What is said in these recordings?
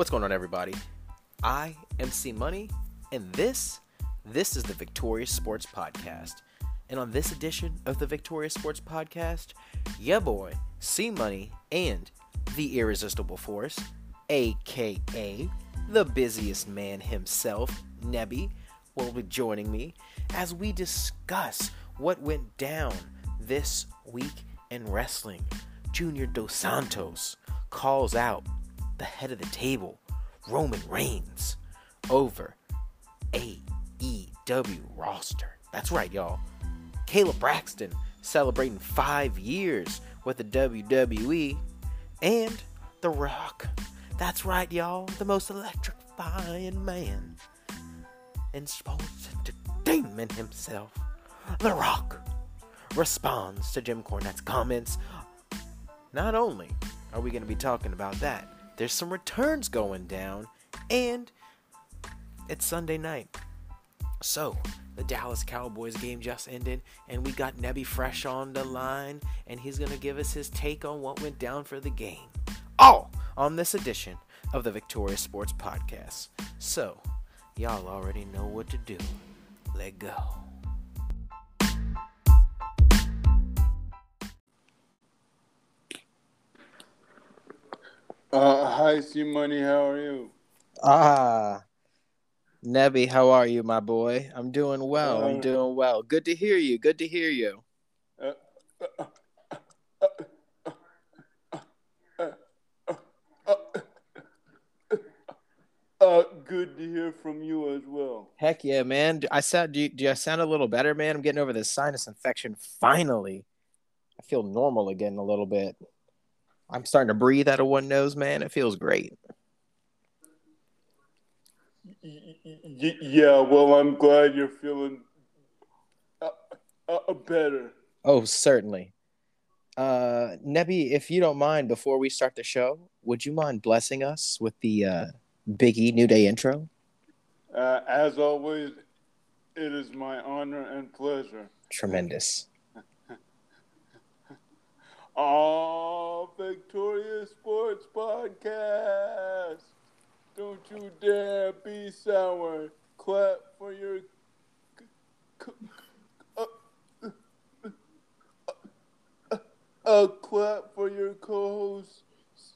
What's going on, everybody? I am C Money, and this is the Victorious Sports Podcast. And on this edition of the Victorious Sports Podcast, yeah boy, C Money and the Irresistible Force, aka the busiest man himself, Nebby, will be joining me as we discuss what went down this week in wrestling. Junior Dos Santos calls out the head of the table, Roman Reigns, over AEW roster. That's right, y'all. Kayla Braxton celebrating 5 years with the WWE, and The Rock. That's right, y'all. The most electrifying man in sports entertainment himself, The Rock, responds to Jim Cornette's comments. Not only are we going to be talking about that, there's some returns going down, and it's Sunday night. So, the Dallas Cowboys game just ended, and we got Nebby Fresh on the line, and he's going to give us his take on what went down for the game. All on this edition of the Victorious Sports Podcast. So, y'all already know what to do. Let go. Hi, C Money. How are you? Nebby, how are you, my boy? I'm doing well. Good to hear you. Good to hear from you as well. Heck yeah, man. Do I sound a little better, man? I'm getting over this sinus infection finally. I feel normal again a little bit. I'm starting to breathe out of one nose, man. It feels great. Yeah, well, I'm glad you're feeling better. Oh, certainly. Nebby, if you don't mind, before we start the show, would you mind blessing us with the Big E New Day intro? As always, it is my honor and pleasure. Tremendous. Oh, Victorious Sports Podcast. Don't you dare be sour. Clap for your clap for your co-host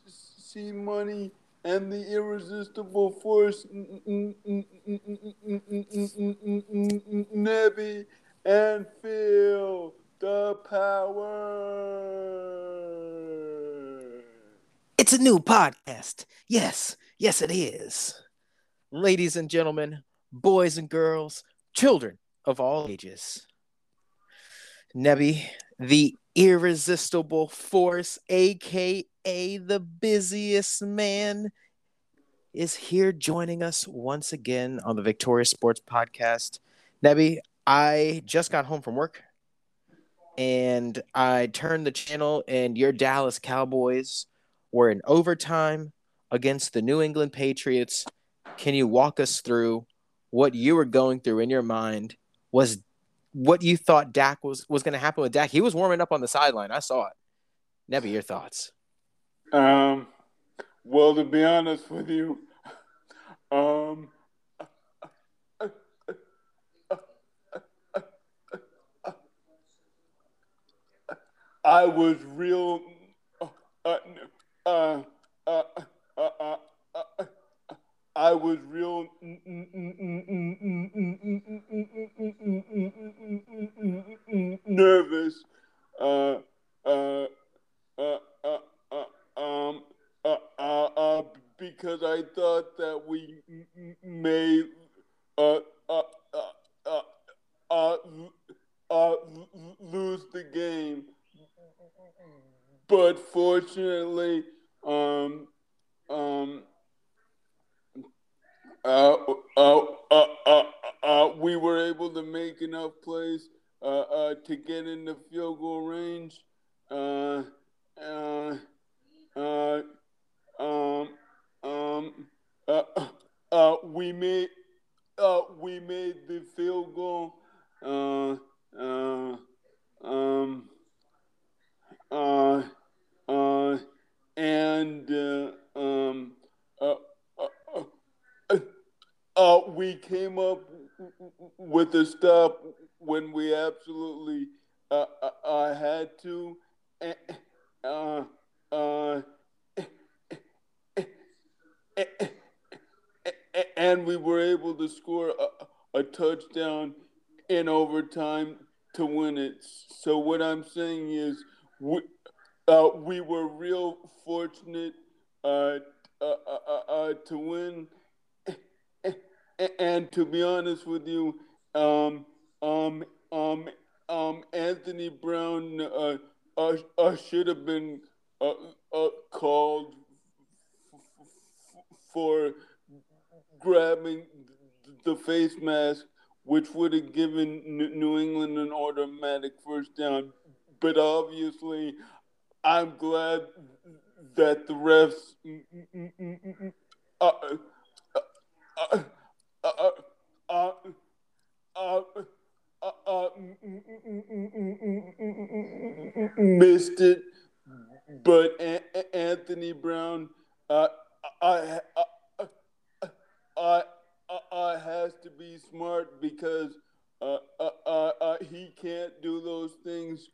C Money and the Irresistible Force Nebby and Phil. The power. It's a new podcast. Yes, it is. Ladies and gentlemen, boys and girls, children of all ages. Nebby, the Irresistible Force, aka the busiest man, is here joining us once again on the Victorious Sports Podcast. Nebby, I just got home from work. And I turned the channel, and your Dallas Cowboys were in overtime against the New England Patriots. Can you walk us through what you were going through in your mind? Was what you thought Dak was going to happen with Dak? He was warming up on the sideline. I saw it. Nebby, your thoughts? Well, to be honest with you, I was real nervous because I thought that we may lose the game. But fortunately, we were able to make enough plays to get in the field goal range. We made the field goal. we came up with the stuff when we absolutely had to. And we were able to score a touchdown in overtime to win it. So what I'm saying is we were real fortunate to win. And to be honest with you, Anthony Brown should have been called for grabbing the face mask, which would have given New England an automatic first down. But obviously, I'm glad that the refs missed it. But Anthony Brown, I has to be smart because he can't do those things.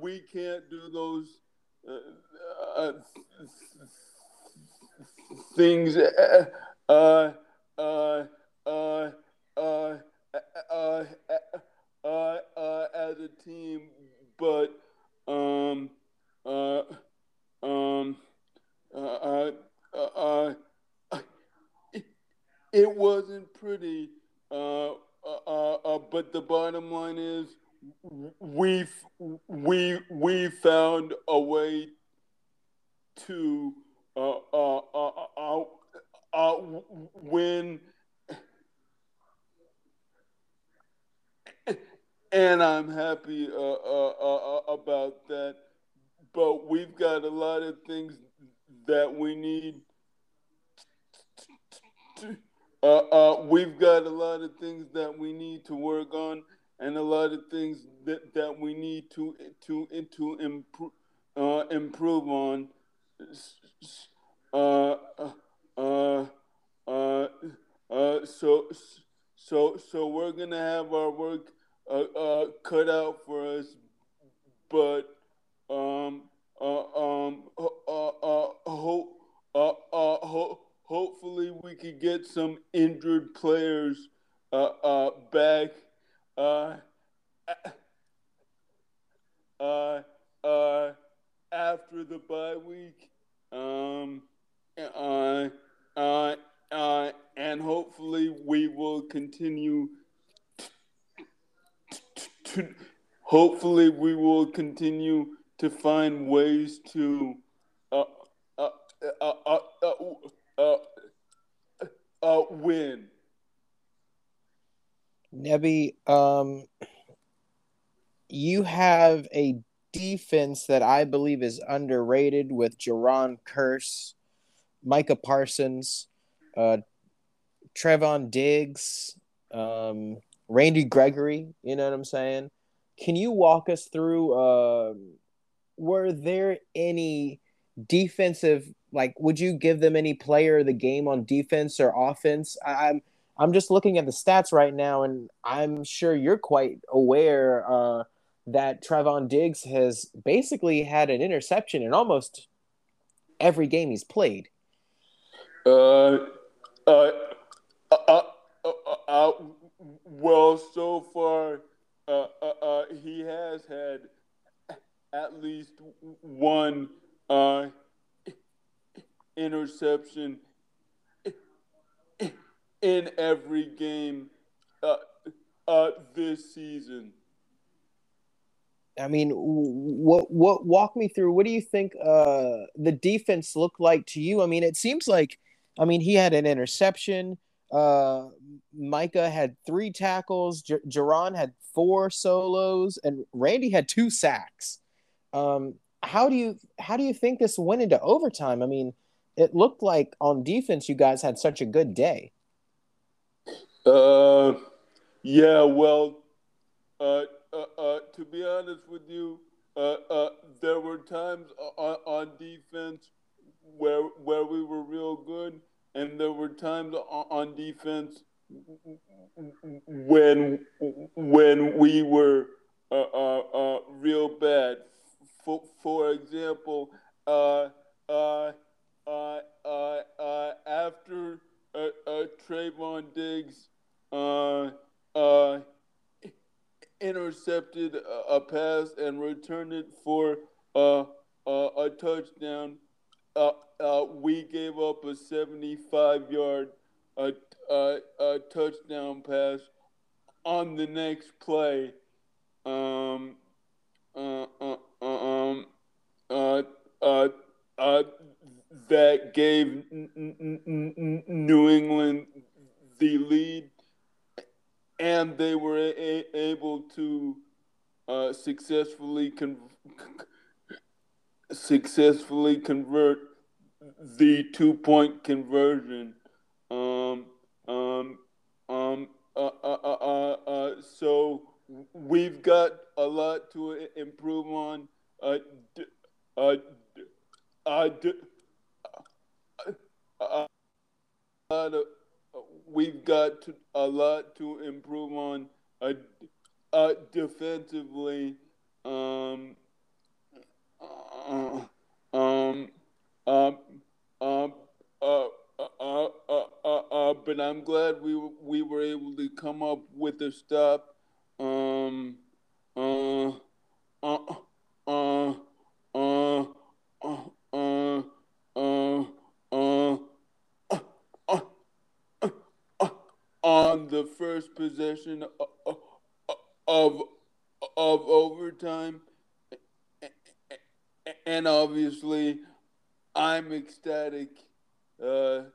We can't do those things. As a team, but it wasn't pretty. But the bottom line is, we found a way to win. And I'm happy about that. But we've got a lot of things that we need. We've got a lot of things that we need to work on, and a lot of things that we need to improve on. So we're gonna have our work cut out for us, but hopefully we could get some injured players back. After the bye week, and hopefully we will continue. Hopefully, we will continue to find ways to win. Nebby, you have a defense that I believe is underrated with Jaron Curse, Micah Parsons, Trevon Diggs, Randy Gregory, you know what I'm saying? Can you walk us through, were there any defensive, like, would you give them any player of the game on defense or offense? I'm just looking at the stats right now, and I'm sure you're quite aware that Trevon Diggs has basically had an interception in almost every game he's played. Well, so far, he has had at least one interception in every game this season. I mean, what? Walk me through. What do you think the defense looked like to you? I mean, it seems like, I mean, he had an interception. Micah had 3 tackles, Jaron had 4 solos, and Randy had 2 sacks. How do you think this went into overtime? I mean, it looked like on defense you guys had such a good day. Yeah. Well, to be honest with you, there were times on defense where we were real good. and there were times on defense when we were real bad. For example, after Trevon Diggs intercepted a pass and returned it for a touchdown, we gave up a 75-yard touchdown pass on the next play. That gave New England the lead, and they were able to successfully convert the two-point conversion. So we've got a lot to improve on. We've got a lot to improve on defensively. But I'm glad we were able to come up with a stop. On the first possession of overtime, and obviously, I'm ecstatic. That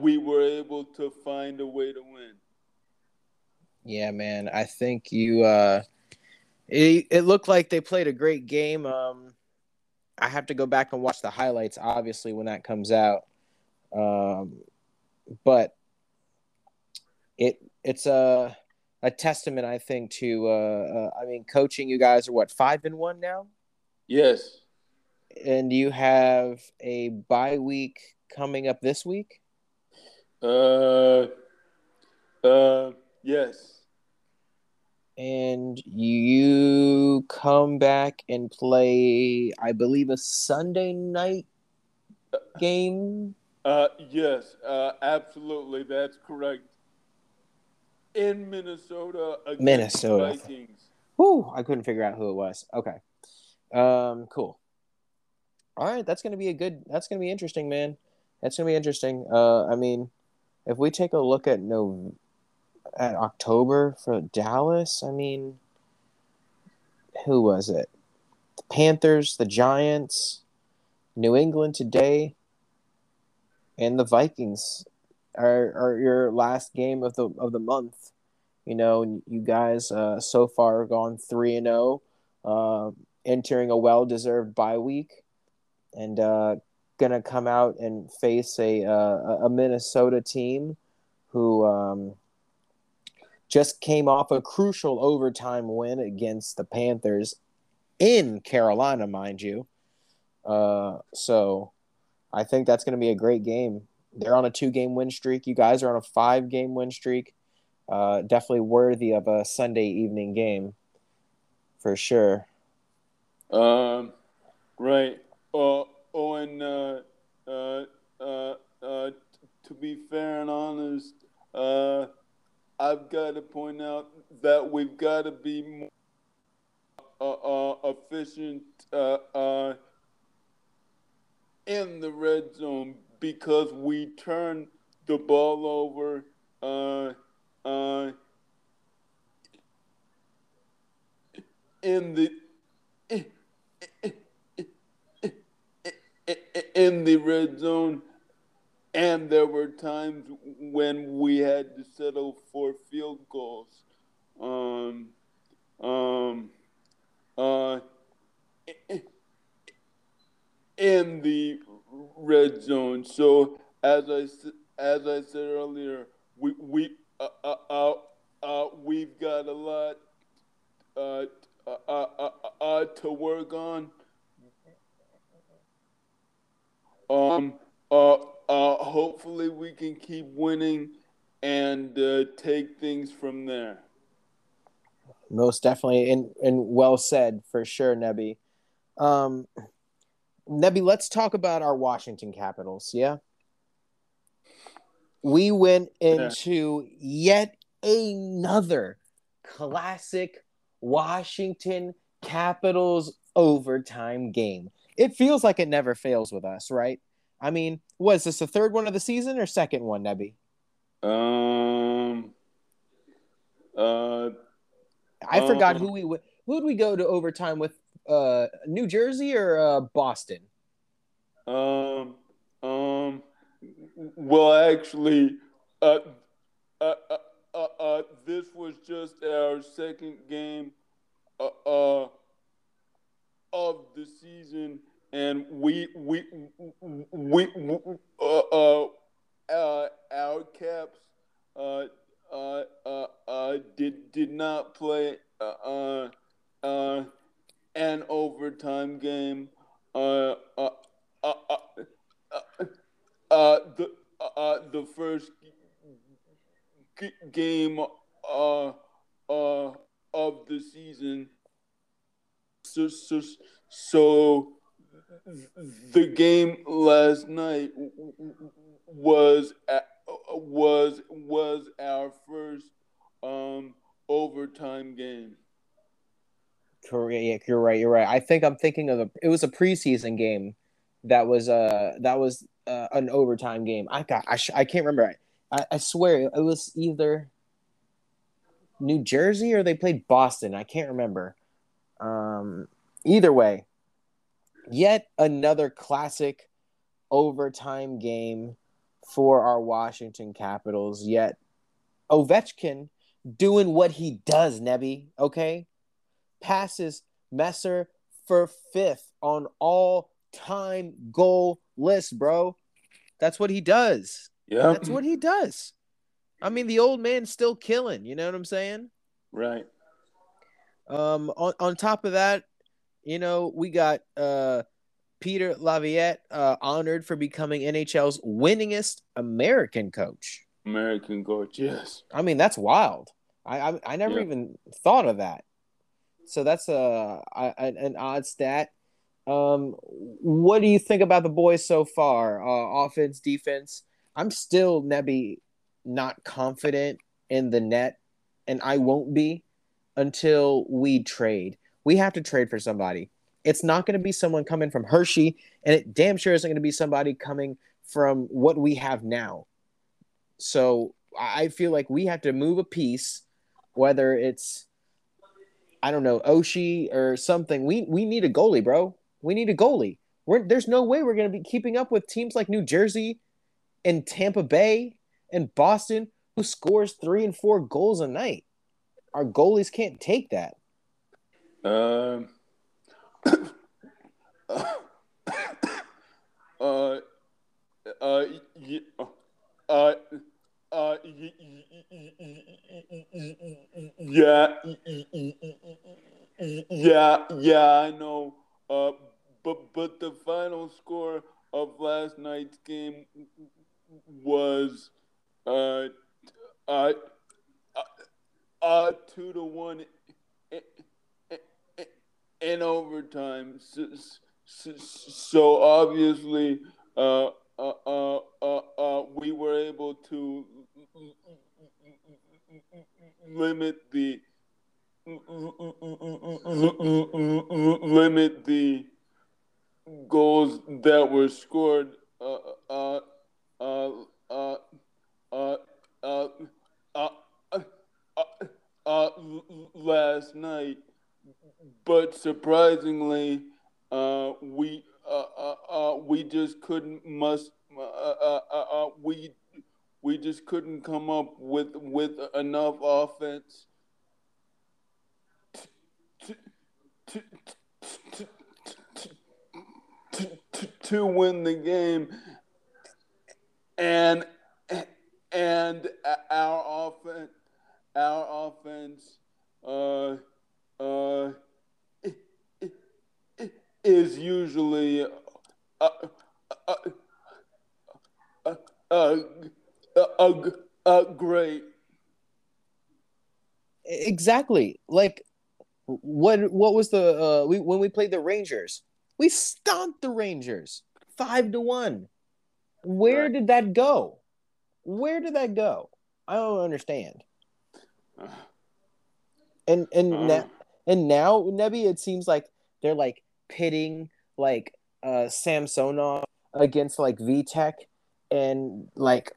we were able to find a way to win. Yeah, man. I think you. It looked like they played a great game. I have to go back and watch the highlights, obviously, when that comes out. But it's a testament, I think, to coaching. You guys are what, 5-1 now? Yes. And you have a bye week coming up this week? Yes. And you come back and play, I believe, a Sunday night game? Yes, absolutely. That's correct. In Minnesota against the Vikings. Whew, I couldn't figure out who it was. Okay. Cool. All right, that's going to be interesting, man. That's going to be interesting. If we take a look at October for Dallas, who was it? The Panthers, the Giants, New England today, and the Vikings are your last game of the month. You guys so far have gone 3-0. Entering a well-deserved bye week, and gonna come out and face a Minnesota team who just came off a crucial overtime win against the Panthers in Carolina, mind you. So I think that's gonna be a great game. They're on a 2-game win streak. You guys are on a 5-game win streak. Definitely worthy of a Sunday evening game for sure. Right. Owen, to be fair and honest, I've got to point out that we've got to be more efficient in the red zone, because we turn the ball over in the red zone, and there were times when we had to settle for field goals. In the red zone. So as I said earlier, we we've got a lot to work on. Hopefully we can keep winning and take things from there. Most definitely, and well said for sure, Nebby. Nebby, let's talk about our Washington Capitals, yeah? We went into yet another classic Washington Capitals overtime game. It feels like it never fails with us, right? I mean, was this the third one of the season or second one, Nebby? I forgot who would we go to overtime with? New Jersey or Boston? Well, actually, this was just our second game of the season, and we our Caps did not play an overtime game. The first game of the season. So the game last night was our first overtime game. Correct. You're right. I think I'm thinking of it was a preseason game that was an overtime game. I can't remember. I swear it was either New Jersey or they played Boston. I can't remember. Either way, yet another classic overtime game for our Washington Capitals. Yet Ovechkin doing what he does, Nebby. Okay. Passes Messer for fifth on all-time goal list, bro. That's what he does. Yeah, that's what he does. I mean, the old man's still killing. You know what I'm saying? Right. On top of that, you know, we got Peter Laviolette honored for becoming NHL's winningest American coach. Yes. I mean, that's wild. I never even thought of that. So that's an odd stat. What do you think about the boys so far? Offense, defense? I'm still, Nebby, not confident in the net, and I won't be until we trade. We have to trade for somebody. It's not going to be someone coming from Hershey, and it damn sure isn't going to be somebody coming from what we have now. So I feel like we have to move a piece, whether it's I don't know, Oshie or something. We need a goalie, bro. We need a goalie. There's no way we're going to be keeping up with teams like New Jersey and Tampa Bay and Boston, who scores 3 and 4 goals a night. Our goalies can't take that. I know. But the final score of last night's game was 2-1 in overtime. So obviously, we were able to limit the goals that were scored last night, but surprisingly, we just couldn't come up with enough offense to win the game, and our offense our offense is usually great. Exactly. Like what was the when we played the Rangers, we stomped the Rangers 5-1. Where did that go? Where did that go? I don't understand. And now, Nebby, it seems like they're like pitting like Samsonov against like VTech and like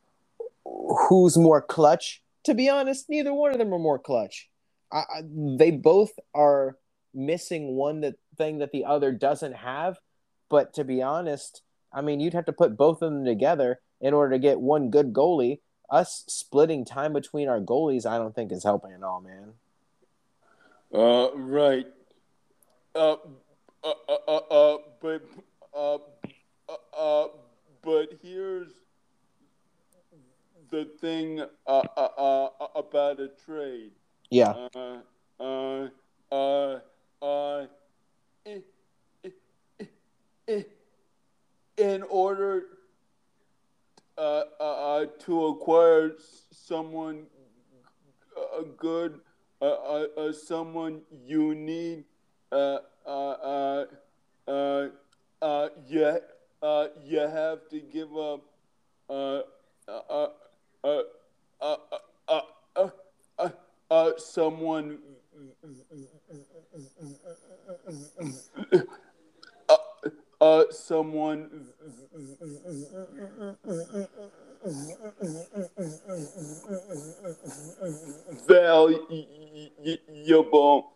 who's more clutch. To be honest, neither one of them are more clutch. They both are missing one thing that the other doesn't have. But to be honest, I mean, you'd have to put both of them together in order to get one good goalie. Us splitting time between our goalies, I don't think is helping at all, man. Right. But here's the thing about a trade. Yeah. In order to acquire someone good, someone you need, you have to give up someone someone valuable.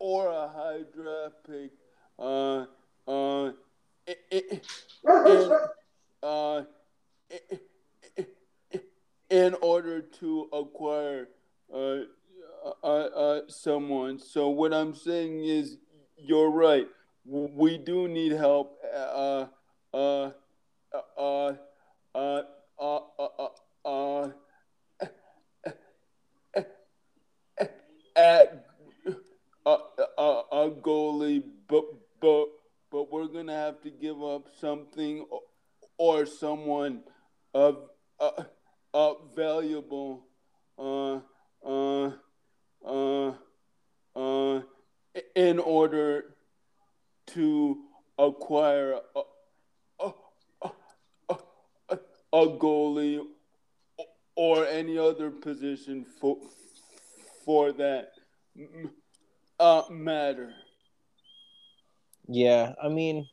Or a high draft pick. In order to acquire someone. So what I'm saying is, you're right. We do need help at a goalie, but we're gonna have to give up something or someone of. Valuable in order to acquire a goalie or any other position for that matter. Yeah, I mean,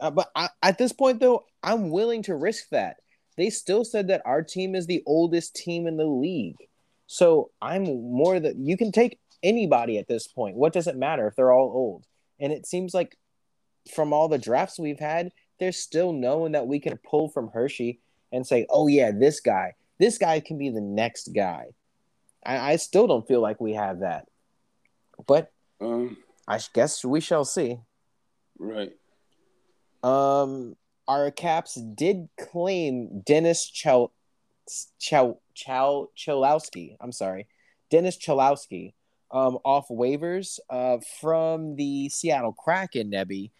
but at this point, though, I'm willing to risk that. They still said that our team is the oldest team in the league. So I'm more that you can take anybody at this point. What does it matter if they're all old? And it seems like from all the drafts we've had, there's still no one that we can pull from Hershey and say, oh, yeah, this guy can be the next guy. I still don't feel like we have that. But I guess we shall see. Right. Our Caps did claim Dennis Chalowski. I'm sorry, Dennis Chalowski off waivers from the Seattle Kraken, Nebby.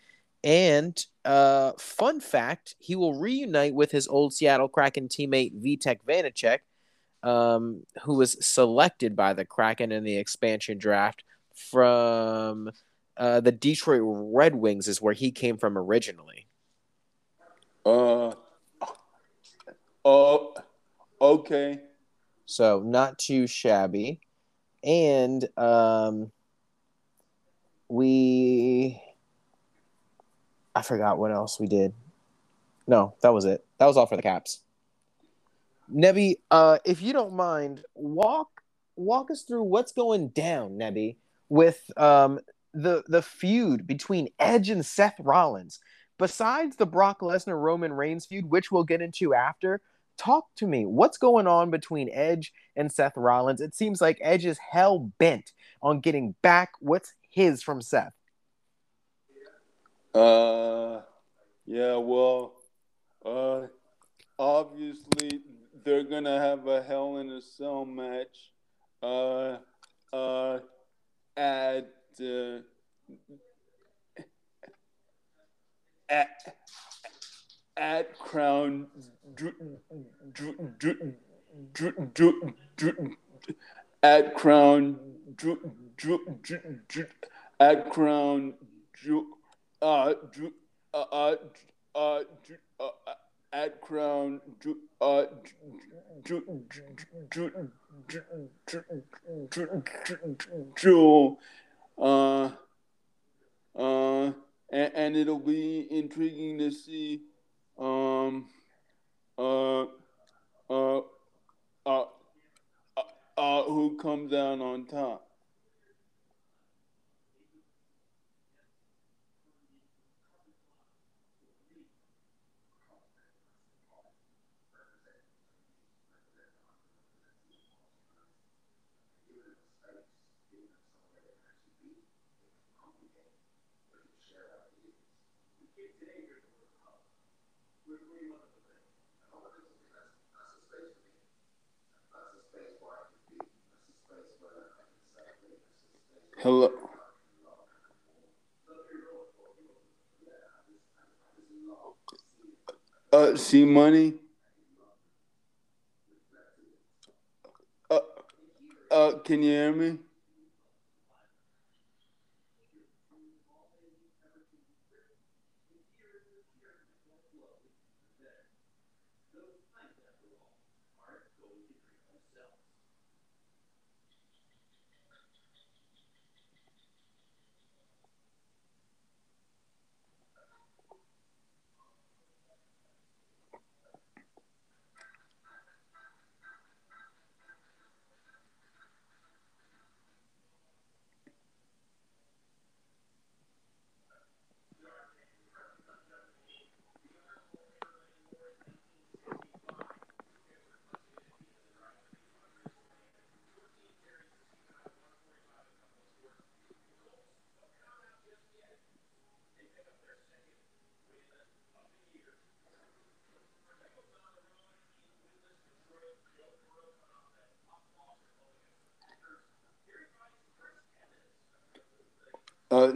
And fun fact, he will reunite with his old Seattle Kraken teammate Vitek Vanacek, who was selected by the Kraken in the expansion draft from the Detroit Red Wings, is where he came from originally. Okay. So not too shabby. And I forgot what else we did. No, that was it. That was all for the Caps. Nebby, if you don't mind, walk us through what's going down, Nebby, with the feud between Edge and Seth Rollins. Besides the Brock Lesnar-Roman Reigns feud, which we'll get into after, talk to me. What's going on between Edge and Seth Rollins? It seems like Edge is hell-bent on getting back what's his from Seth. Yeah, well, obviously they're gonna have a Hell in a Cell match. At Crown Jewel, and it'll be intriguing to see who comes out on top. Hello. C Money. Can you hear me?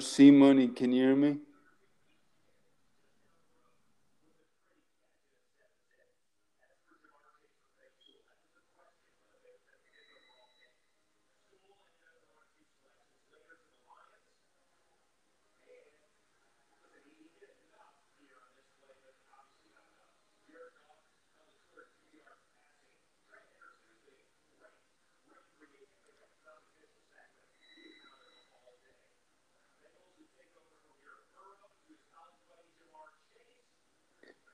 C Money, can you hear me?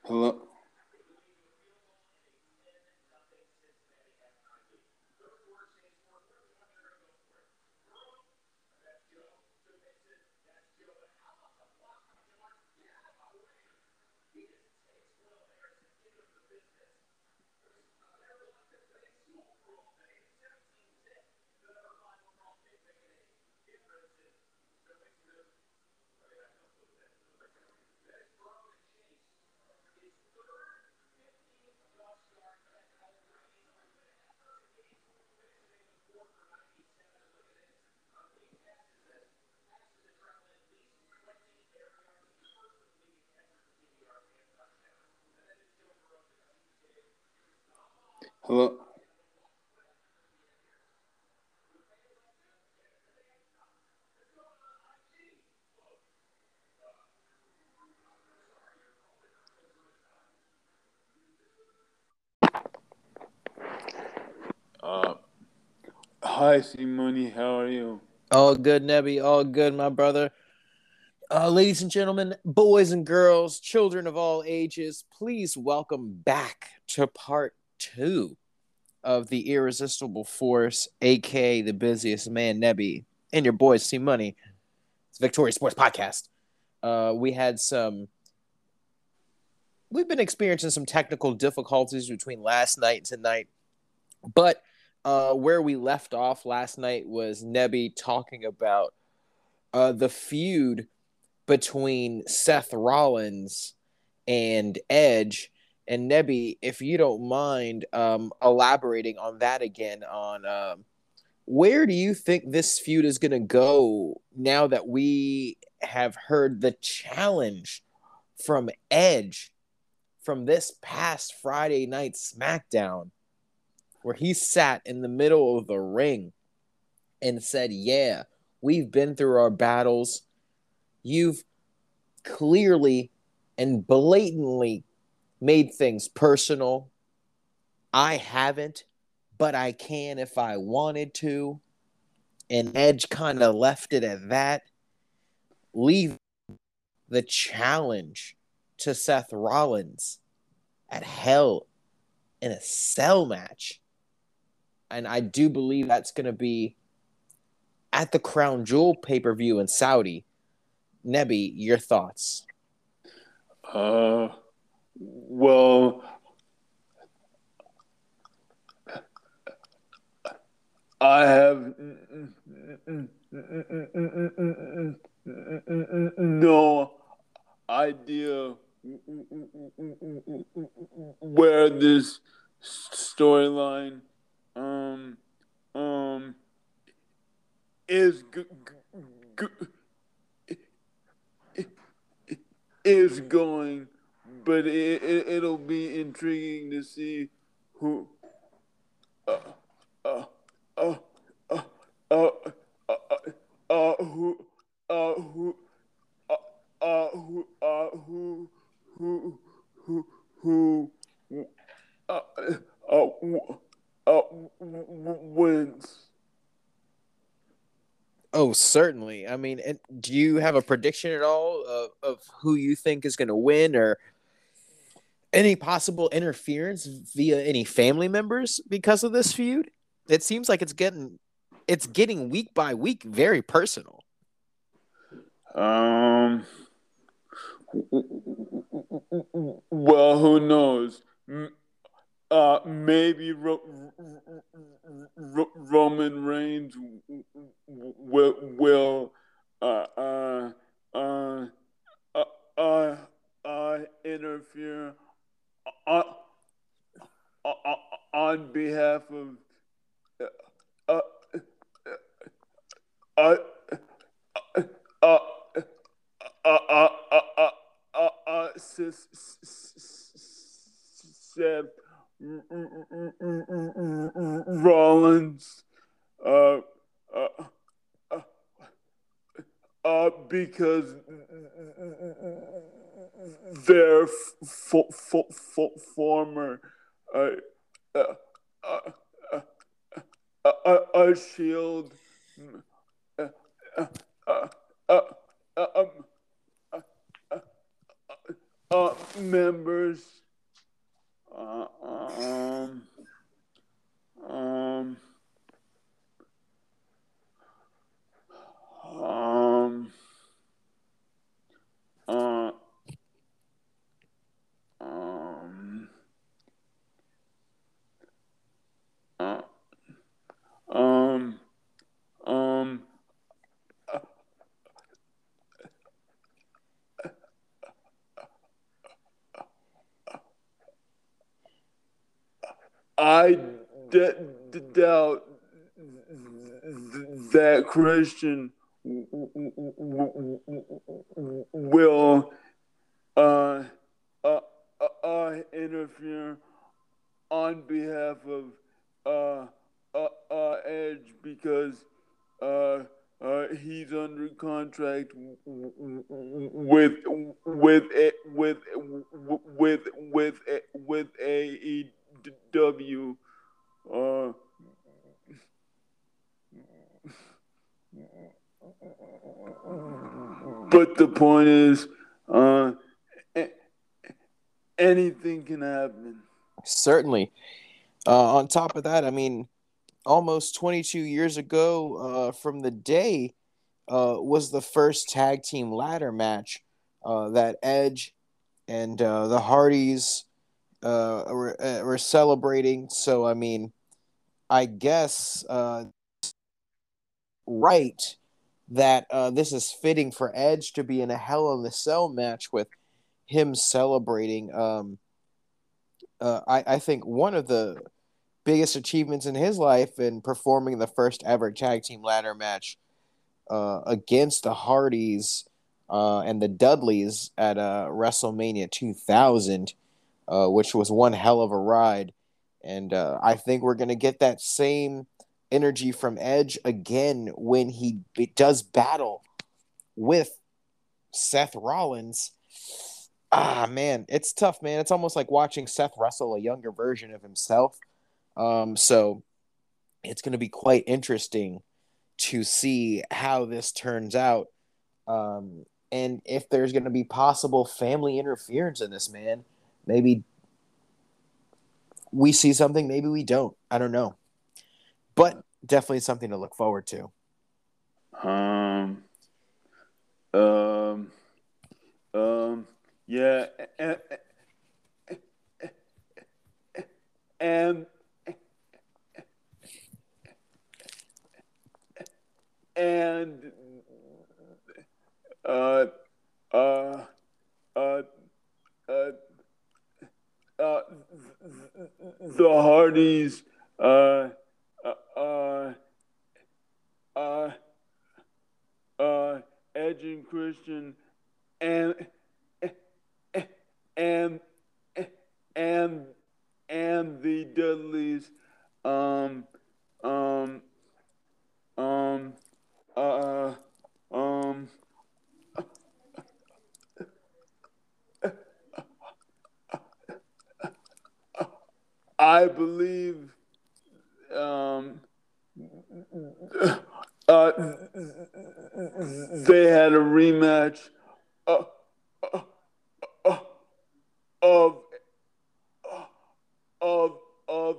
Hello. Hello. Hi, C Money. How are you? All good, Nebby. All good, my brother. Ladies and gentlemen, boys and girls, children of all ages, please welcome back to part 2 of the Irresistible Force, a.k.a. the busiest man, Nebby, and your boy, C Money. It's Victorious Sports Podcast. We've been experiencing some technical difficulties between last night and tonight, but where we left off last night was Nebby talking about the feud between Seth Rollins and Edge. And Nebby, if you don't mind elaborating on that again, on where do you think this feud is going to go now that we have heard the challenge from Edge from this past Friday night SmackDown, where he sat in the middle of the ring and said, yeah, we've been through our battles. You've clearly and blatantly made things personal. I haven't, but I can if I wanted to. And Edge kind of left it at that. Leave the challenge to Seth Rollins at Hell in a Cell match. And I do believe that's going to be at the Crown Jewel pay-per-view in Saudi. Nebby, your thoughts? Well, I have no idea where this storyline is going, but it'll be intriguing to see who wins. Oh, certainly. I mean, do you have a prediction at all of who you think is going to win, or any possible interference via any family members because of this feud? It seems like it's getting week by week very personal. Well, who knows? Maybe Roman Reigns will interfere on behalf of Seth Rollins, because their former a Shield members. I doubt that Christian will interfere on behalf of Edge, because he's under contract with AEW. But the point is, anything can happen. Certainly. On top of that, I mean, almost 22 years ago from the day was the first tag team ladder match that Edge and the Hardys we're celebrating. So, I mean, I guess right that this is fitting for Edge to be in a Hell in a Cell match with him celebrating. I think one of the biggest achievements in his life in performing the first ever tag team ladder match against the Hardys and the Dudleys at WrestleMania 2000, which was one hell of a ride. And I think we're going to get that same energy from Edge again when he does battle with Seth Rollins. Ah, man, it's tough, man. It's almost like watching Seth wrestle a younger version of himself. So it's going to be quite interesting to see how this turns out. And if there's going to be possible family interference in this, man, maybe we see something, maybe we don't. I don't know. But definitely something to look forward to. Yeah. The Hardys, Edge and Christian, and the Dudleys, I believe they had a rematch of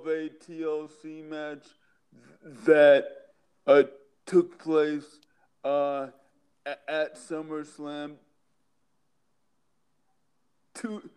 a TLC match that took place at SummerSlam 2000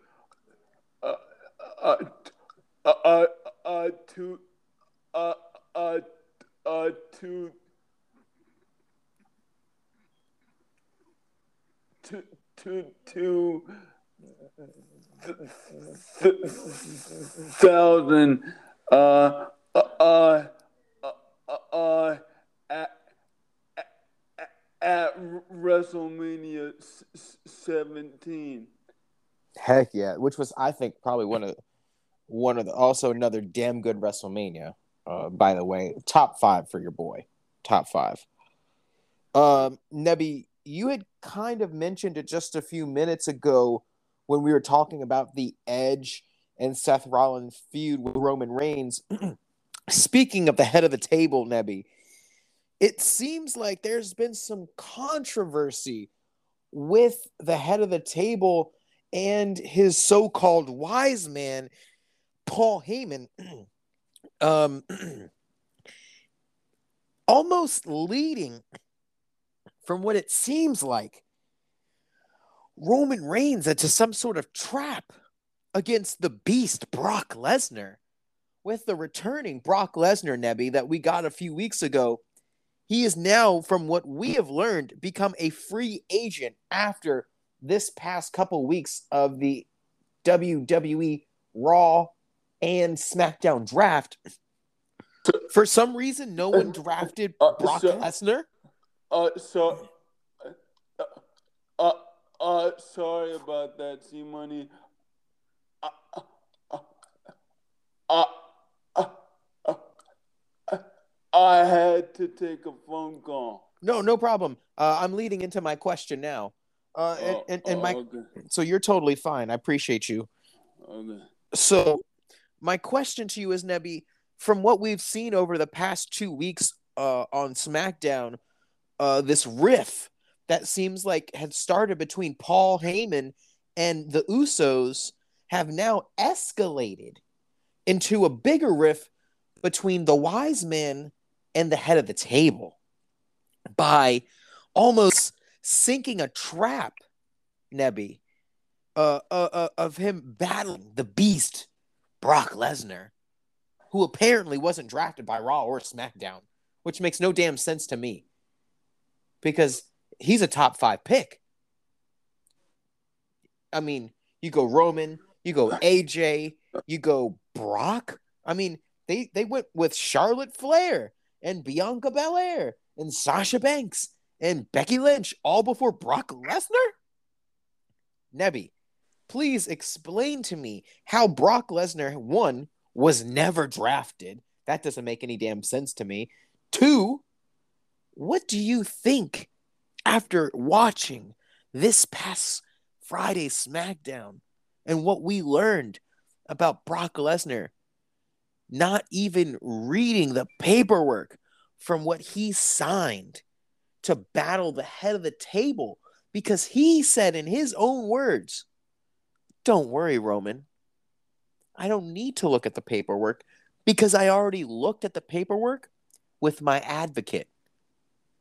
at WrestleMania 17. Heck yeah, which was, I think, probably one of the, also another damn good WrestleMania, by the way. Top five for your boy. Top five. Nebby, you had kind of mentioned it just a few minutes ago when we were talking about the Edge and Seth Rollins feud with Roman Reigns. Speaking of the head of the table, Nebby, it seems like there's been some controversy with the head of the table and his so-called wise man, Paul Heyman, almost leading from what it seems like Roman Reigns into some sort of trap against the beast Brock Lesnar. With the returning Brock Lesnar, Nebby, that we got a few weeks ago, he is now, from what we have learned, become a free agent after this past couple weeks of the WWE Raw and SmackDown draft. For some reason, no one drafted Brock Lesnar. Sorry about that, C Money. I had to take a phone call. No problem. I'm leading into my question now. Okay. So you're totally fine. I appreciate you. Okay. So my question to you is, Nebby, from what we've seen over the past 2 weeks on SmackDown, this riff that seems like had started between Paul Heyman and the Usos have now escalated into a bigger riff between the wise men and the head of the table by almost sinking a trap, Nebby, of him battling the beast, Brock Lesnar, who apparently wasn't drafted by Raw or SmackDown, which makes no damn sense to me. because he's a top five pick. I mean, you go Roman, you go AJ, you go Brock. I mean, they went with Charlotte Flair and Bianca Belair and Sasha Banks and Becky Lynch all before Brock Lesnar? Nebby, please explain to me how Brock Lesnar, one, was never drafted. That doesn't make any damn sense to me. Two, what do you think after watching this past Friday SmackDown and what we learned about Brock Lesnar not even reading the paperwork from what he signed to battle the head of the table? Because he said in his own words, "Don't worry, Roman. I don't need to look at the paperwork because I already looked at the paperwork with my advocate,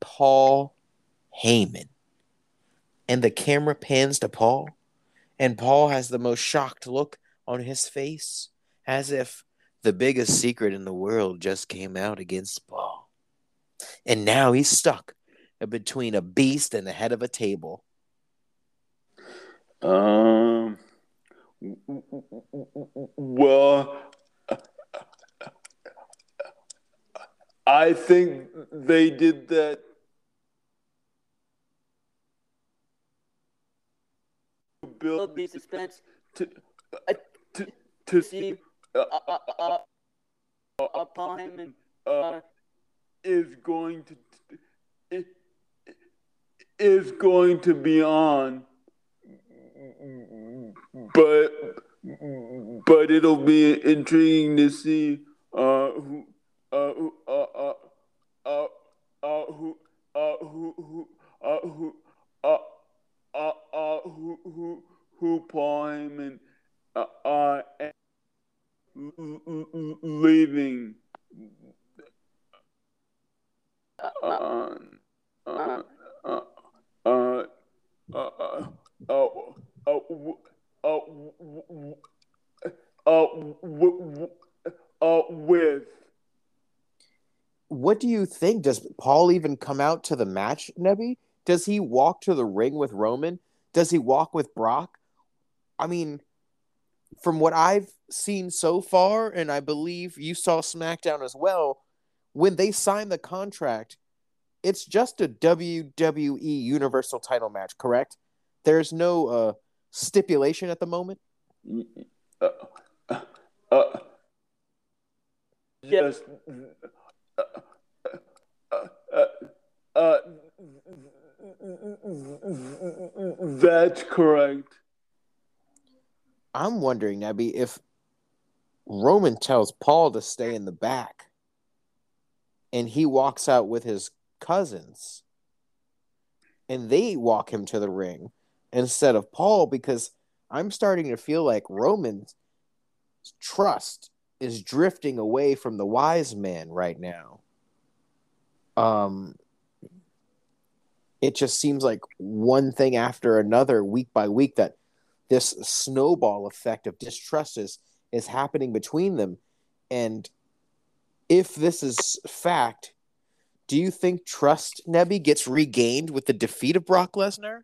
Paul Heyman." And the camera pans to Paul, and Paul has the most shocked look on his face, as if the biggest secret in the world just came out against Paul. And now he's stuck between a beast and the head of a table. Well, I think they did that to build the suspense to see upon him and is going to be on, but it'll be intriguing to see who Paul Heyman leaving with. What do you think? Does Paul even come out to the match, Nebby? Does he walk to the ring with Roman? Does he walk with Brock? I mean, from what I've seen so far, and I believe you saw SmackDown as well, when they signed the contract, it's just a WWE Universal title match, correct? There's no stipulation at the moment? Yes. That's correct. I'm wondering, Nebby, if Roman tells Paul to stay in the back and he walks out with his cousins and they walk him to the ring instead of Paul, because I'm starting to feel like Roman's trust is drifting away from the wise man right now. It just seems like one thing after another, week by week, that this snowball effect of distrust is happening between them. And if this is fact, do you think trust, Nebby, gets regained with the defeat of Brock Lesnar?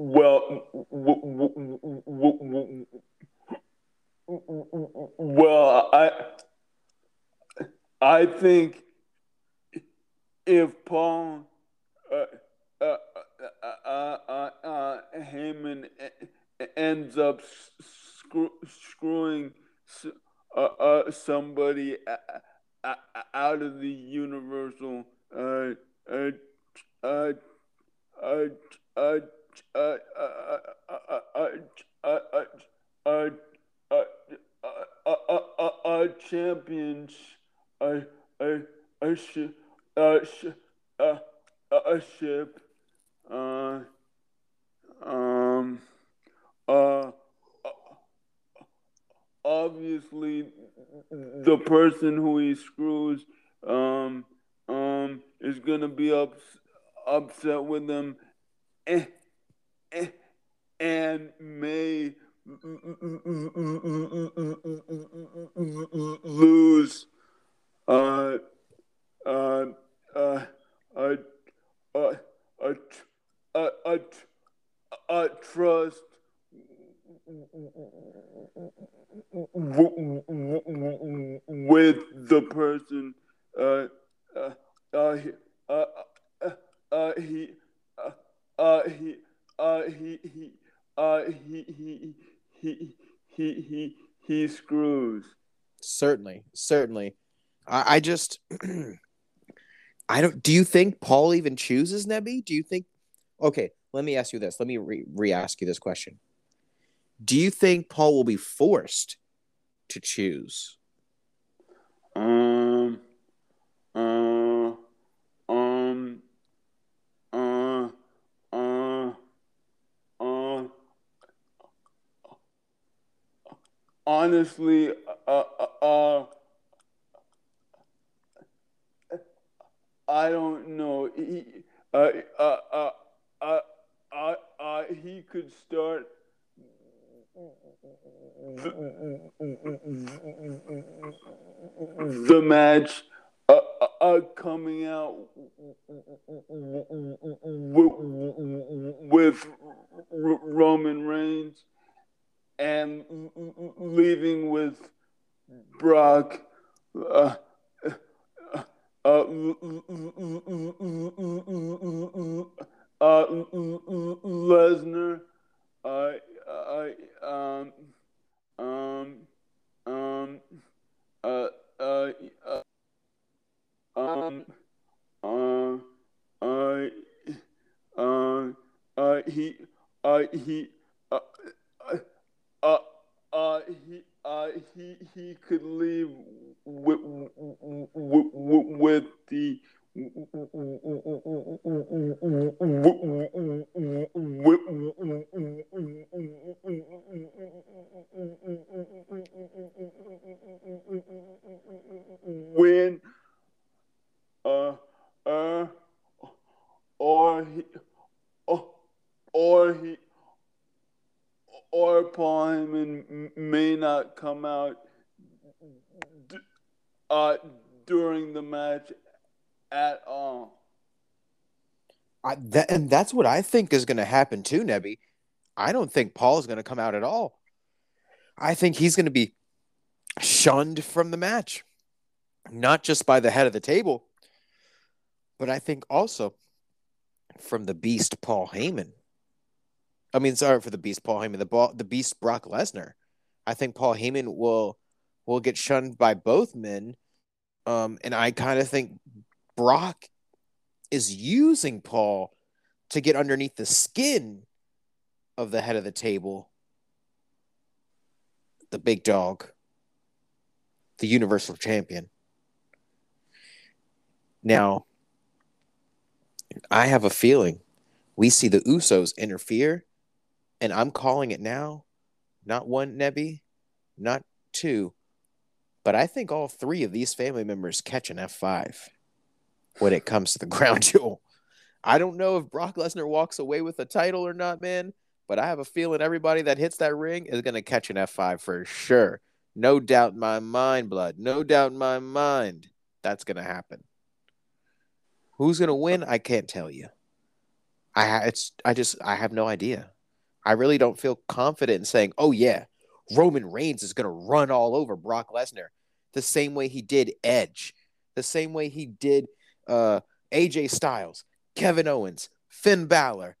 Well, I think if Paul Heyman ends up screwing somebody out of the Universal championship. Obviously, the person who he screws is gonna be upset with him, and may lose a trust with the person he screws. Certainly. I just I don't. Do you think Paul even chooses Nebby? Do you think? Okay, let me ask you this. Let me re-ask you this question. Do you think Paul will be forced to choose? Honestly, I don't know. He could start the match coming out with Roman Reigns and leaving with Brock Lesnar. He could leave with the win or Paul Heyman may not come out during the match at all. And that's what I think is going to happen too, Nebby. I don't think Paul's going to come out at all. I think he's going to be shunned from the match, not just by the head of the table, but I think also from the beast Paul Heyman. I mean, sorry for the beast Paul Heyman, the beast Brock Lesnar. I think Paul Heyman will get shunned by both men, and I kind of think Brock is using Paul to get underneath the skin of the head of the table, the big dog, the Universal Champion. Now, I have a feeling we see the Usos interfere, and I'm calling it now. Not one, Nebby, not two, but I think all three of these family members catch an F5 when it comes to the Crown Jewel. I don't know if Brock Lesnar walks away with the title or not, man, but I have a feeling everybody that hits that ring is going to catch an F5 for sure. No doubt in my mind, Blood. No doubt in my mind that's going to happen. Who's going to win? I can't tell you. I have no idea. I really don't feel confident in saying, oh, yeah, Roman Reigns is going to run all over Brock Lesnar the same way he did Edge, the same way he did AJ Styles, Kevin Owens, Finn Balor,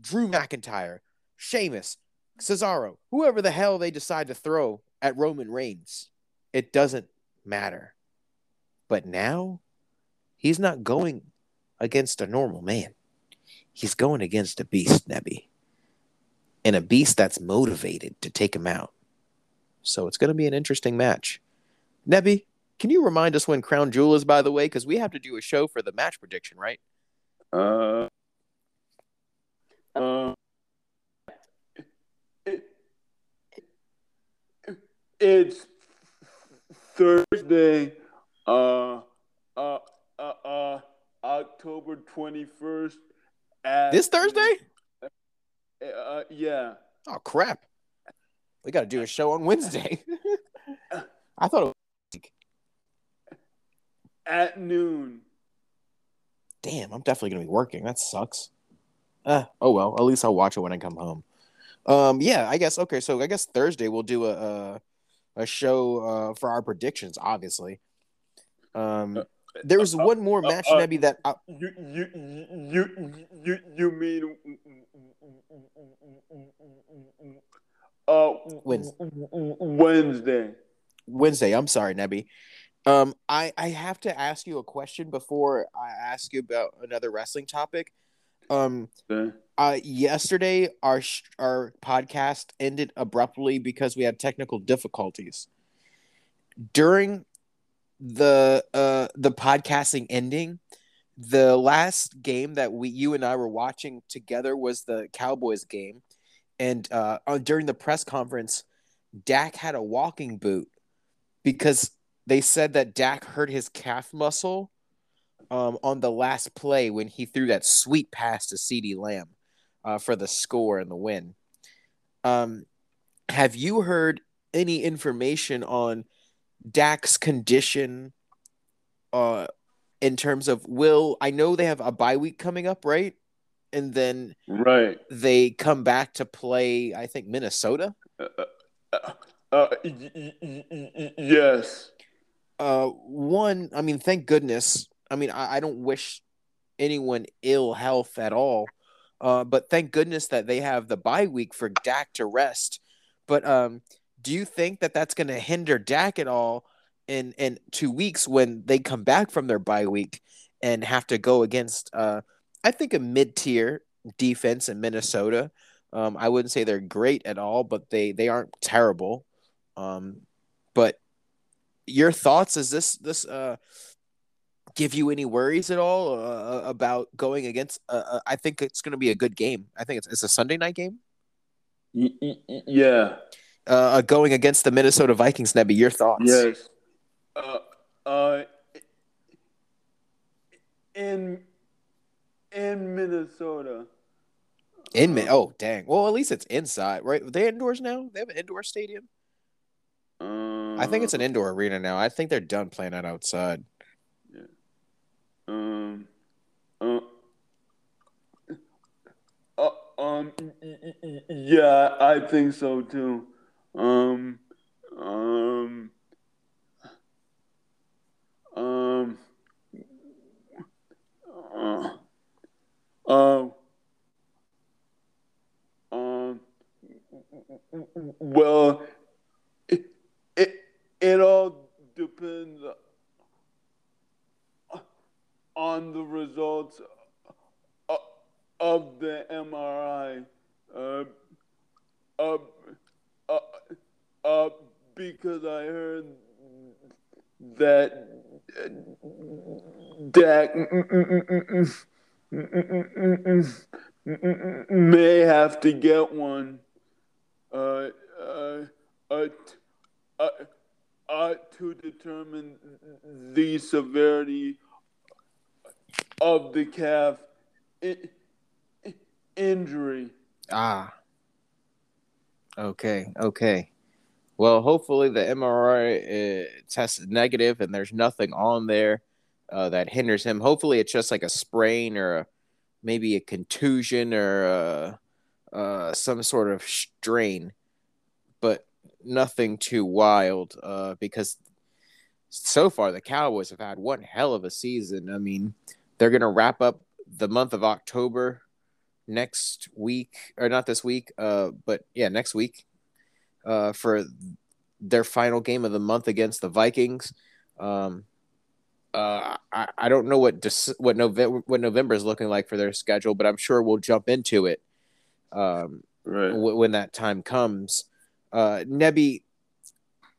Drew McIntyre, Sheamus, Cesaro, whoever the hell they decide to throw at Roman Reigns. It doesn't matter. But now he's not going against a normal man. He's going against a beast, Nebby. And a beast that's motivated to take him out. So it's going to be an interesting match. Nebby, can you remind us when Crown Jewel is, by the way? Because we have to do a show for the match prediction, right? It's Thursday, October 21st. This Thursday? Yeah. Oh, crap. We got to do a show on Wednesday. I thought it was at noon. Damn, I'm definitely going to be working. That sucks. Oh, well, at least I'll watch it when I come home. Yeah, I guess. Okay, so I guess Thursday we'll do a show for our predictions, obviously. There was one more match, Nebby, that you mean Wednesday. I'm sorry, Nebby. I have to ask you a question before I ask you about another wrestling topic. Yesterday our podcast ended abruptly because we had technical difficulties. During the podcasting ending, the last game that you and I were watching together was the Cowboys game, and during the press conference, Dak had a walking boot because they said that Dak hurt his calf muscle on the last play when he threw that sweet pass to CeeDee Lamb for the score and the win. Have you heard any information on Dak's condition in terms of I know they have a bye week coming up, right? And then they come back to play, I think, Minnesota? Yes. One, I mean, thank goodness. I mean, I don't wish anyone ill health at all. But thank goodness that they have the bye week for Dak to rest. But do you think that that's going to hinder Dak at all in 2 weeks when they come back from their bye week and have to go against, I think, a mid-tier defense in Minnesota? I wouldn't say they're great at all, but they aren't terrible. But your thoughts, is this give you any worries at all about going against – I think it's going to be a good game. I think it's a Sunday night game? Yeah. Going against the Minnesota Vikings, Nebby, your thoughts? Yes. In Minnesota. Oh, dang. Well, at least it's inside, right? Are they indoors now? They have an indoor stadium? I think it's an indoor arena now. I think they're done playing that outside. Yeah. Yeah, I think so too. Well, it all depends on the results of the MRI, because I heard that may have to get one to determine the severity of the calf injury. Okay. Well, hopefully the MRI tests negative and there's nothing on there that hinders him. Hopefully it's just like a sprain or maybe a contusion or some sort of strain, but nothing too wild because so far the Cowboys have had one hell of a season. I mean, they're going to wrap up the month of October next week, or not this week, but yeah, next week for their final game of the month against the Vikings. I don't know what November is looking like for their schedule, but I'm sure we'll jump into it when that time comes. Nebby,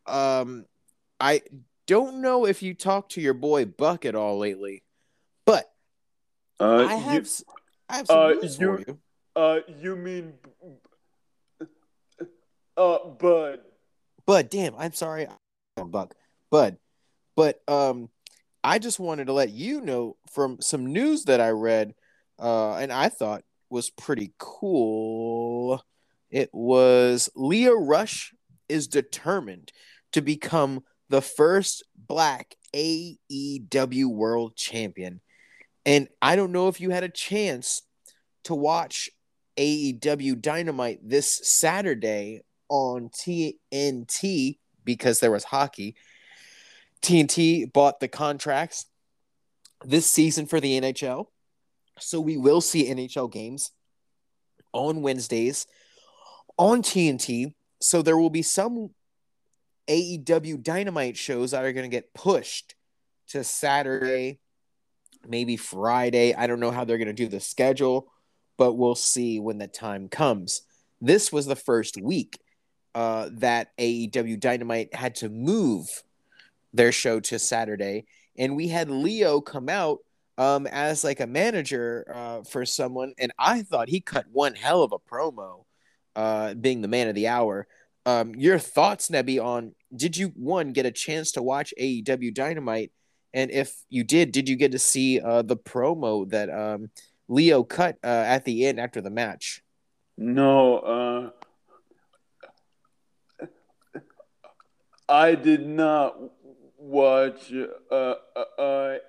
I don't know if you talked to your boy Buck at all lately, but I have some news for you. You mean Bud? Bud, damn! I'm sorry, Buck. Bud, but I just wanted to let you know from some news that I read, and I thought was pretty cool. It was Leo Rush is determined to become the first black AEW world champion. And I don't know if you had a chance to watch AEW Dynamite this Saturday on TNT because there was hockey. TNT bought the contracts this season for the NHL. So we will see NHL games on Wednesdays on TNT. So there will be some AEW Dynamite shows that are going to get pushed to Saturday, maybe Friday. I don't know how they're going to do the schedule, but we'll see when the time comes. This was the first week that AEW Dynamite had to move their show to Saturday. And we had Leo come out as like a manager for someone. And I thought he cut one hell of a promo being the man of the hour. Your thoughts, Nebby, on did you, one, get a chance to watch AEW Dynamite? And if you did you get to see the promo that Leo cut at the end after the match? No, I did not watch AEW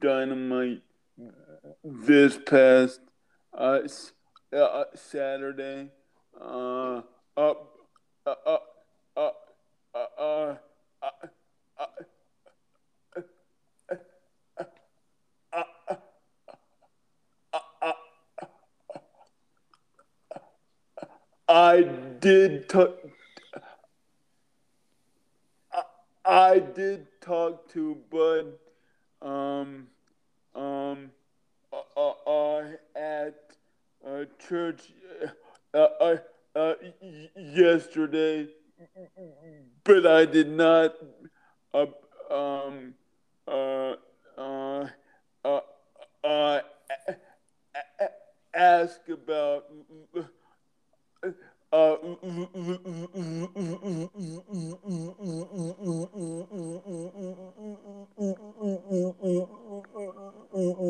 Dynamite this past Saturday. I did talk to Bud at church yesterday, but I did not ask about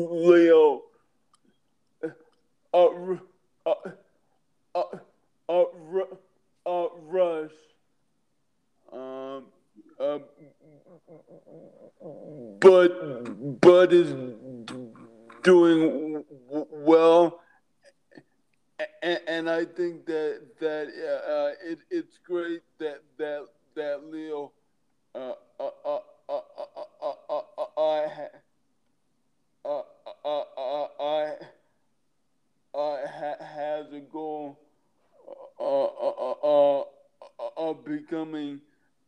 Leo Rush Bud is doing well. And I think that it's great that Leo has a goal of becoming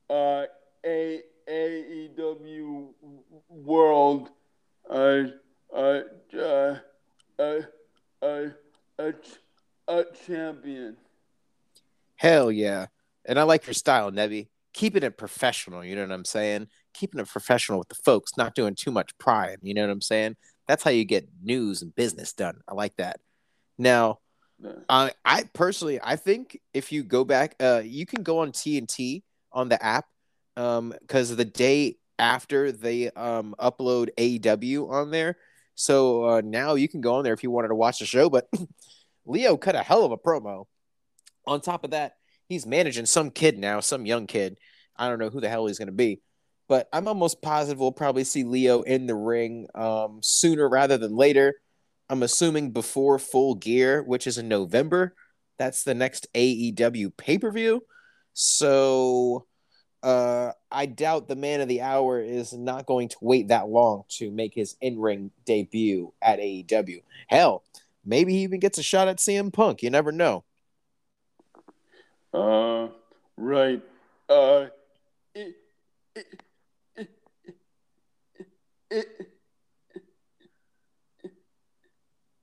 AEW World a champion. Hell yeah. And I like your style, Nebby. Keeping it professional, you know what I'm saying? Keeping it professional with the folks, not doing too much prying, you know what I'm saying? That's how you get news and business done. I like that. Now, I personally, I think if you go back, you can go on TNT on the app because the day after they upload AEW on there. So now you can go on there if you wanted to watch the show, but Leo cut a hell of a promo. On top of that, he's managing some kid now, some young kid. I don't know who the hell he's going to be. But I'm almost positive we'll probably see Leo in the ring sooner rather than later. I'm assuming before Full Gear, which is in November. That's the next AEW pay-per-view. So I doubt the man of the hour is not going to wait that long to make his in-ring debut at AEW. Hell, maybe he even gets a shot at CM Punk. You never know. Right.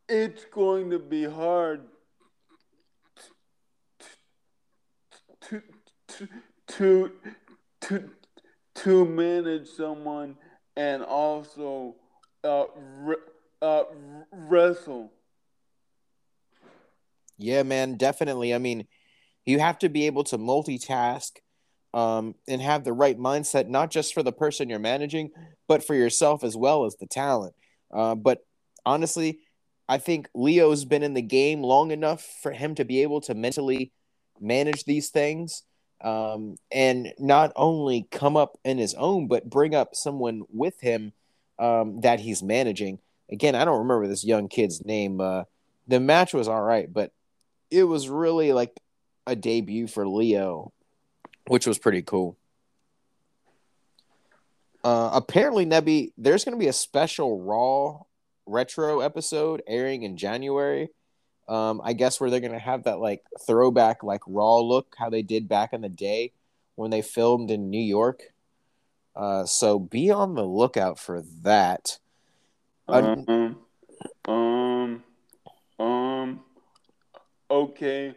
It's going to be hard to manage someone and also wrestle. Yeah, man, definitely. I mean, you have to be able to multitask and have the right mindset, not just for the person you're managing, but for yourself as well as the talent. But honestly, I think Leo's been in the game long enough for him to be able to mentally manage these things, and not only come up in his own, but bring up someone with him that he's managing. Again, I don't remember this young kid's name. The match was all right, but it was really like a debut for Leo, which was pretty cool. Apparently, Nebby, there's going to be a special Raw retro episode airing in January. I guess where they're going to have that like throwback, like Raw look, how they did back in the day when they filmed in New York. So be on the lookout for that. Okay.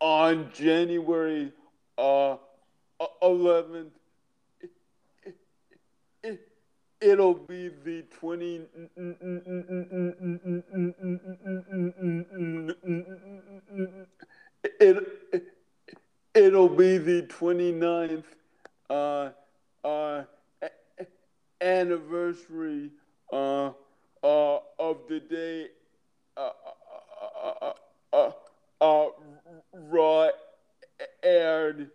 On January 11th, it'll be the 29th anniversary of the day Raw aired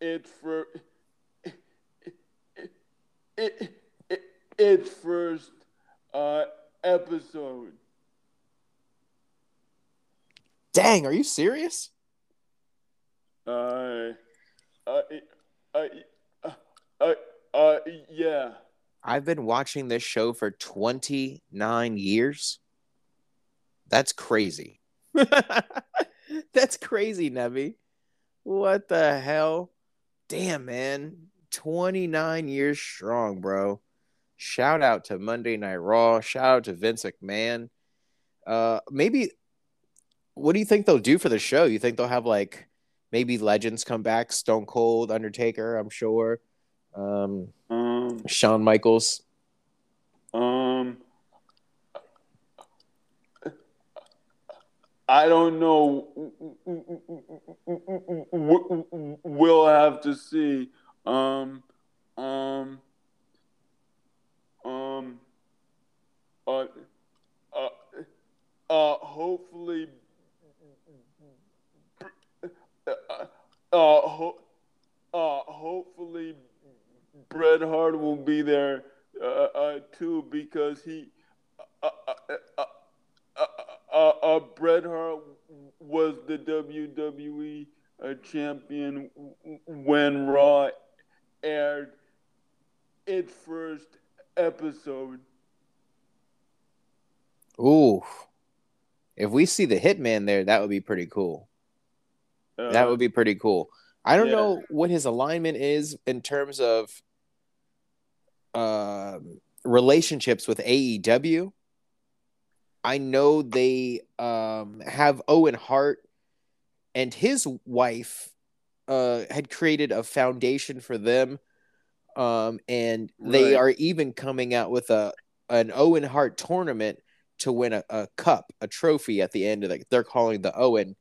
its first episode. Dang, are you serious? Yeah. I've been watching this show for 29 years. That's crazy. That's crazy, Nebby. What the hell? Damn, man. 29 years strong, bro. Shout out to Monday Night Raw. Shout out to Vince McMahon. Maybe, what do you think they'll do for the show? You think they'll have like maybe legends come back? Stone Cold, Undertaker, I'm sure. Shawn Michaels. I don't know. We'll have to see. Hopefully, hopefully, Bret Hart will be there too, because he, Bret Hart was the WWE champion when Raw aired its first episode. Ooh. If we see the Hitman there, that would be pretty cool. That would be pretty cool. I don't know what his alignment is in terms of relationships with AEW. I know they have Owen Hart and his wife had created a foundation for them, and they are even coming out with an Owen Hart tournament to win a cup, a trophy at the end of they're calling the Owen,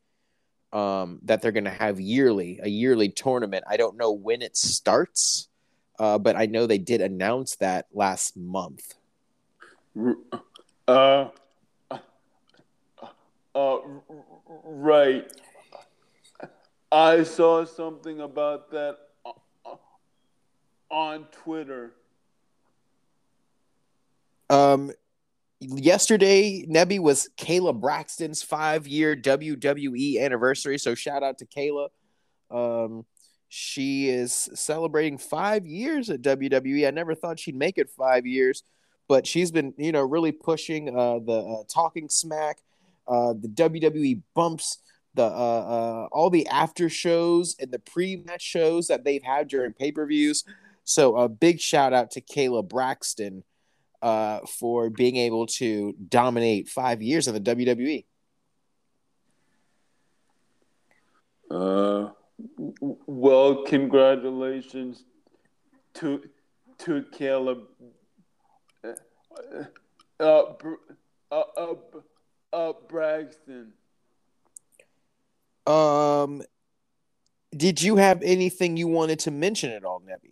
that they're going to have a yearly tournament. I don't know when it starts, but I know they did announce that last month. Right. I saw something about that on Twitter. Yesterday, Nebby, was Kayla Braxton's 5-year WWE anniversary. So shout out to Kayla. She is celebrating 5 years at WWE. I never thought she'd make it 5 years, but she's been, really pushing the talking smack, the WWE bumps, the all the after shows and the pre-match shows that they've had during pay-per-views. So a big shout out to Kayla Braxton for being able to dominate 5 years in the WWE. Well, congratulations to Kayla Braxton. Did you have anything you wanted to mention at all, Nebby?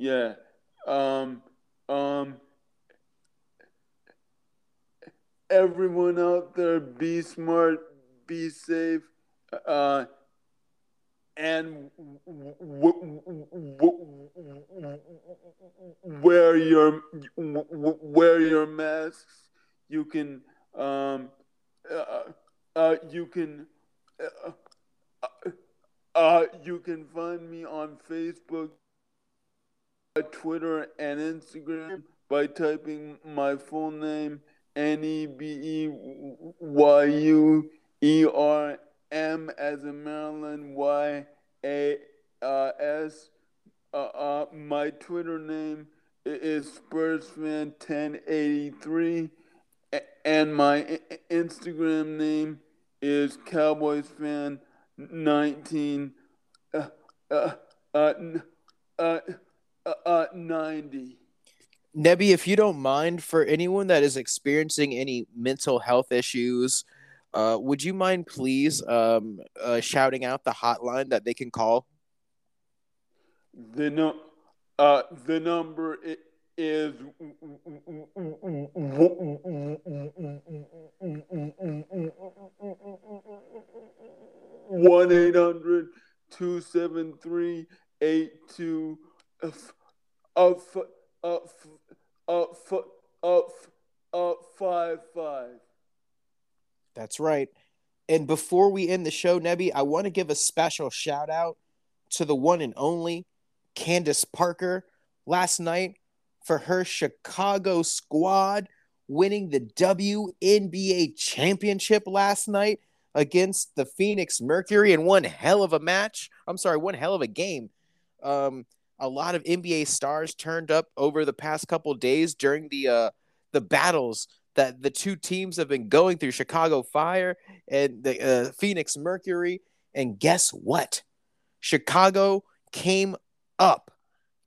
Yeah. Everyone out there, be smart, be safe, and wear your masks. You can find me on Facebook, Twitter, and Instagram by typing my full name, Nebeyuer, M as in Maryland, YAS. My Twitter name is SpursFan1083, and my Instagram name is CowboysFan1990. Nebby, if you don't mind, for anyone that is experiencing any mental health issues, would you mind please shouting out the hotline that they can call? The number is 1-800-273-8255. That's right. And before we end the show, Nebby, I want to give a special shout out to the one and only Candace Parker last night for her Chicago squad winning the WNBA championship last night against the Phoenix Mercury in one hell of a game. A lot of NBA stars turned up over the past couple days during the battles that the two teams have been going through, Chicago Fire and the Phoenix Mercury. And guess what? Chicago came up.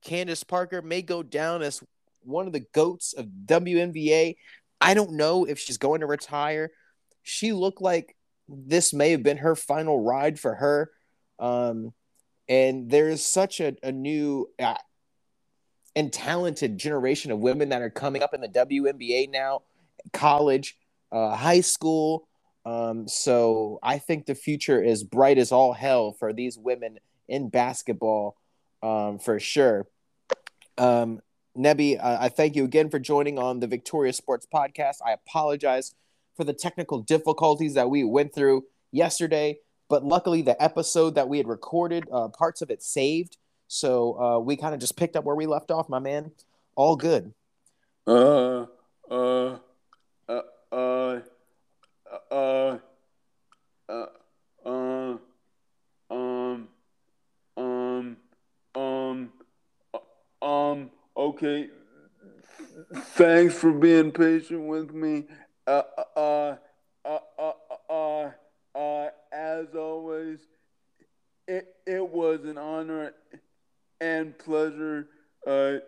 Candace Parker may go down as one of the GOATs of WNBA. I don't know if she's going to retire. She looked like this may have been her final ride for her. And there is such a new and talented generation of women that are coming up in the WNBA now, college, high school. So I think the future is bright as all hell for these women in basketball, for sure. Nebby, I thank you again for joining on the Victorious Sports Podcast. I apologize for the technical difficulties that we went through yesterday. But luckily, the episode that we had recorded, parts of it saved. So we kind of just picked up where we left off, my man. All good. Okay. Thanks for being patient with me. As always, it was an honor and pleasure to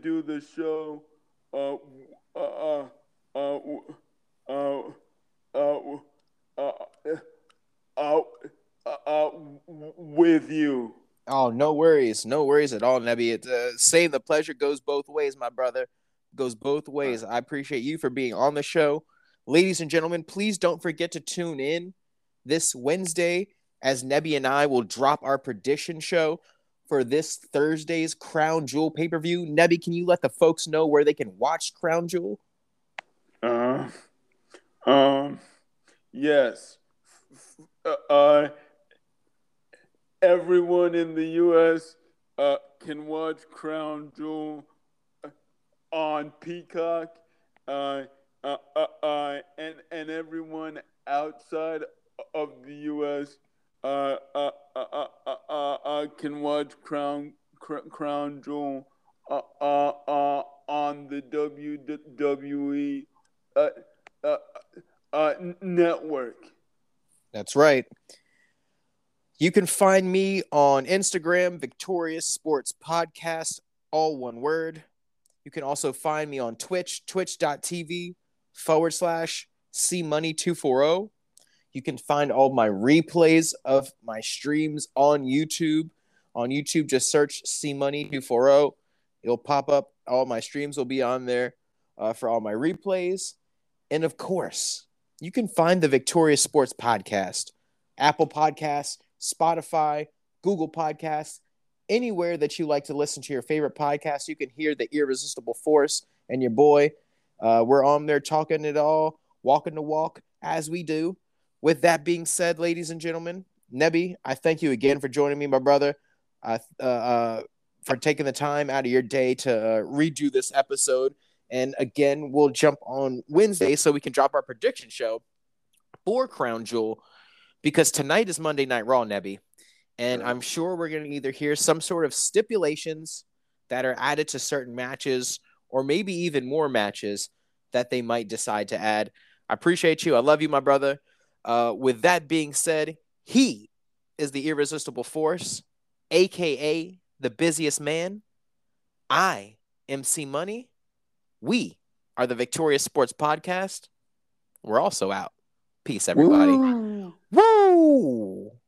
do the show with you. Oh, no worries at all, Nebby. It's same. The pleasure goes both ways, my brother. Goes both ways. I appreciate you for being on the show. Ladies and gentlemen, please don't forget to tune in this Wednesday as Nebby and I will drop our prediction show for this Thursday's Crown Jewel pay-per-view. Nebby, can you let the folks know where they can watch Crown Jewel? Yes. Everyone in the U.S. Can watch Crown Jewel on Peacock. And everyone outside of the U.S. Can watch Crown Jewel on the WWE network. That's right. You can find me on Instagram, Victorious Sports Podcast, all one word. You can also find me on Twitch, twitch.tv/CMoney240. You can find all my replays of my streams on YouTube. On YouTube, just search C Money 240. It'll pop up. All my streams will be on there for all my replays. And of course, you can find the Victorious Sports Podcast, Apple Podcasts, Spotify, Google Podcasts, anywhere that you like to listen to your favorite podcast. You can hear the Irresistible Force and your boy. We're on there talking it all, walking the walk as we do. With that being said, ladies and gentlemen, Nebby, I thank you again for joining me, my brother, for taking the time out of your day to redo this episode. And again, we'll jump on Wednesday so we can drop our prediction show for Crown Jewel, because tonight is Monday Night Raw, Nebby. And I'm sure we're going to either hear some sort of stipulations that are added to certain matches, or maybe even more matches that they might decide to add. I appreciate you. I love you, my brother. With that being said, he is the Irresistible Force, a.k.a. the Busiest Man. I am C Money. We are the Victorious Sports Podcast. We're also out. Peace, everybody. Woo! Woo!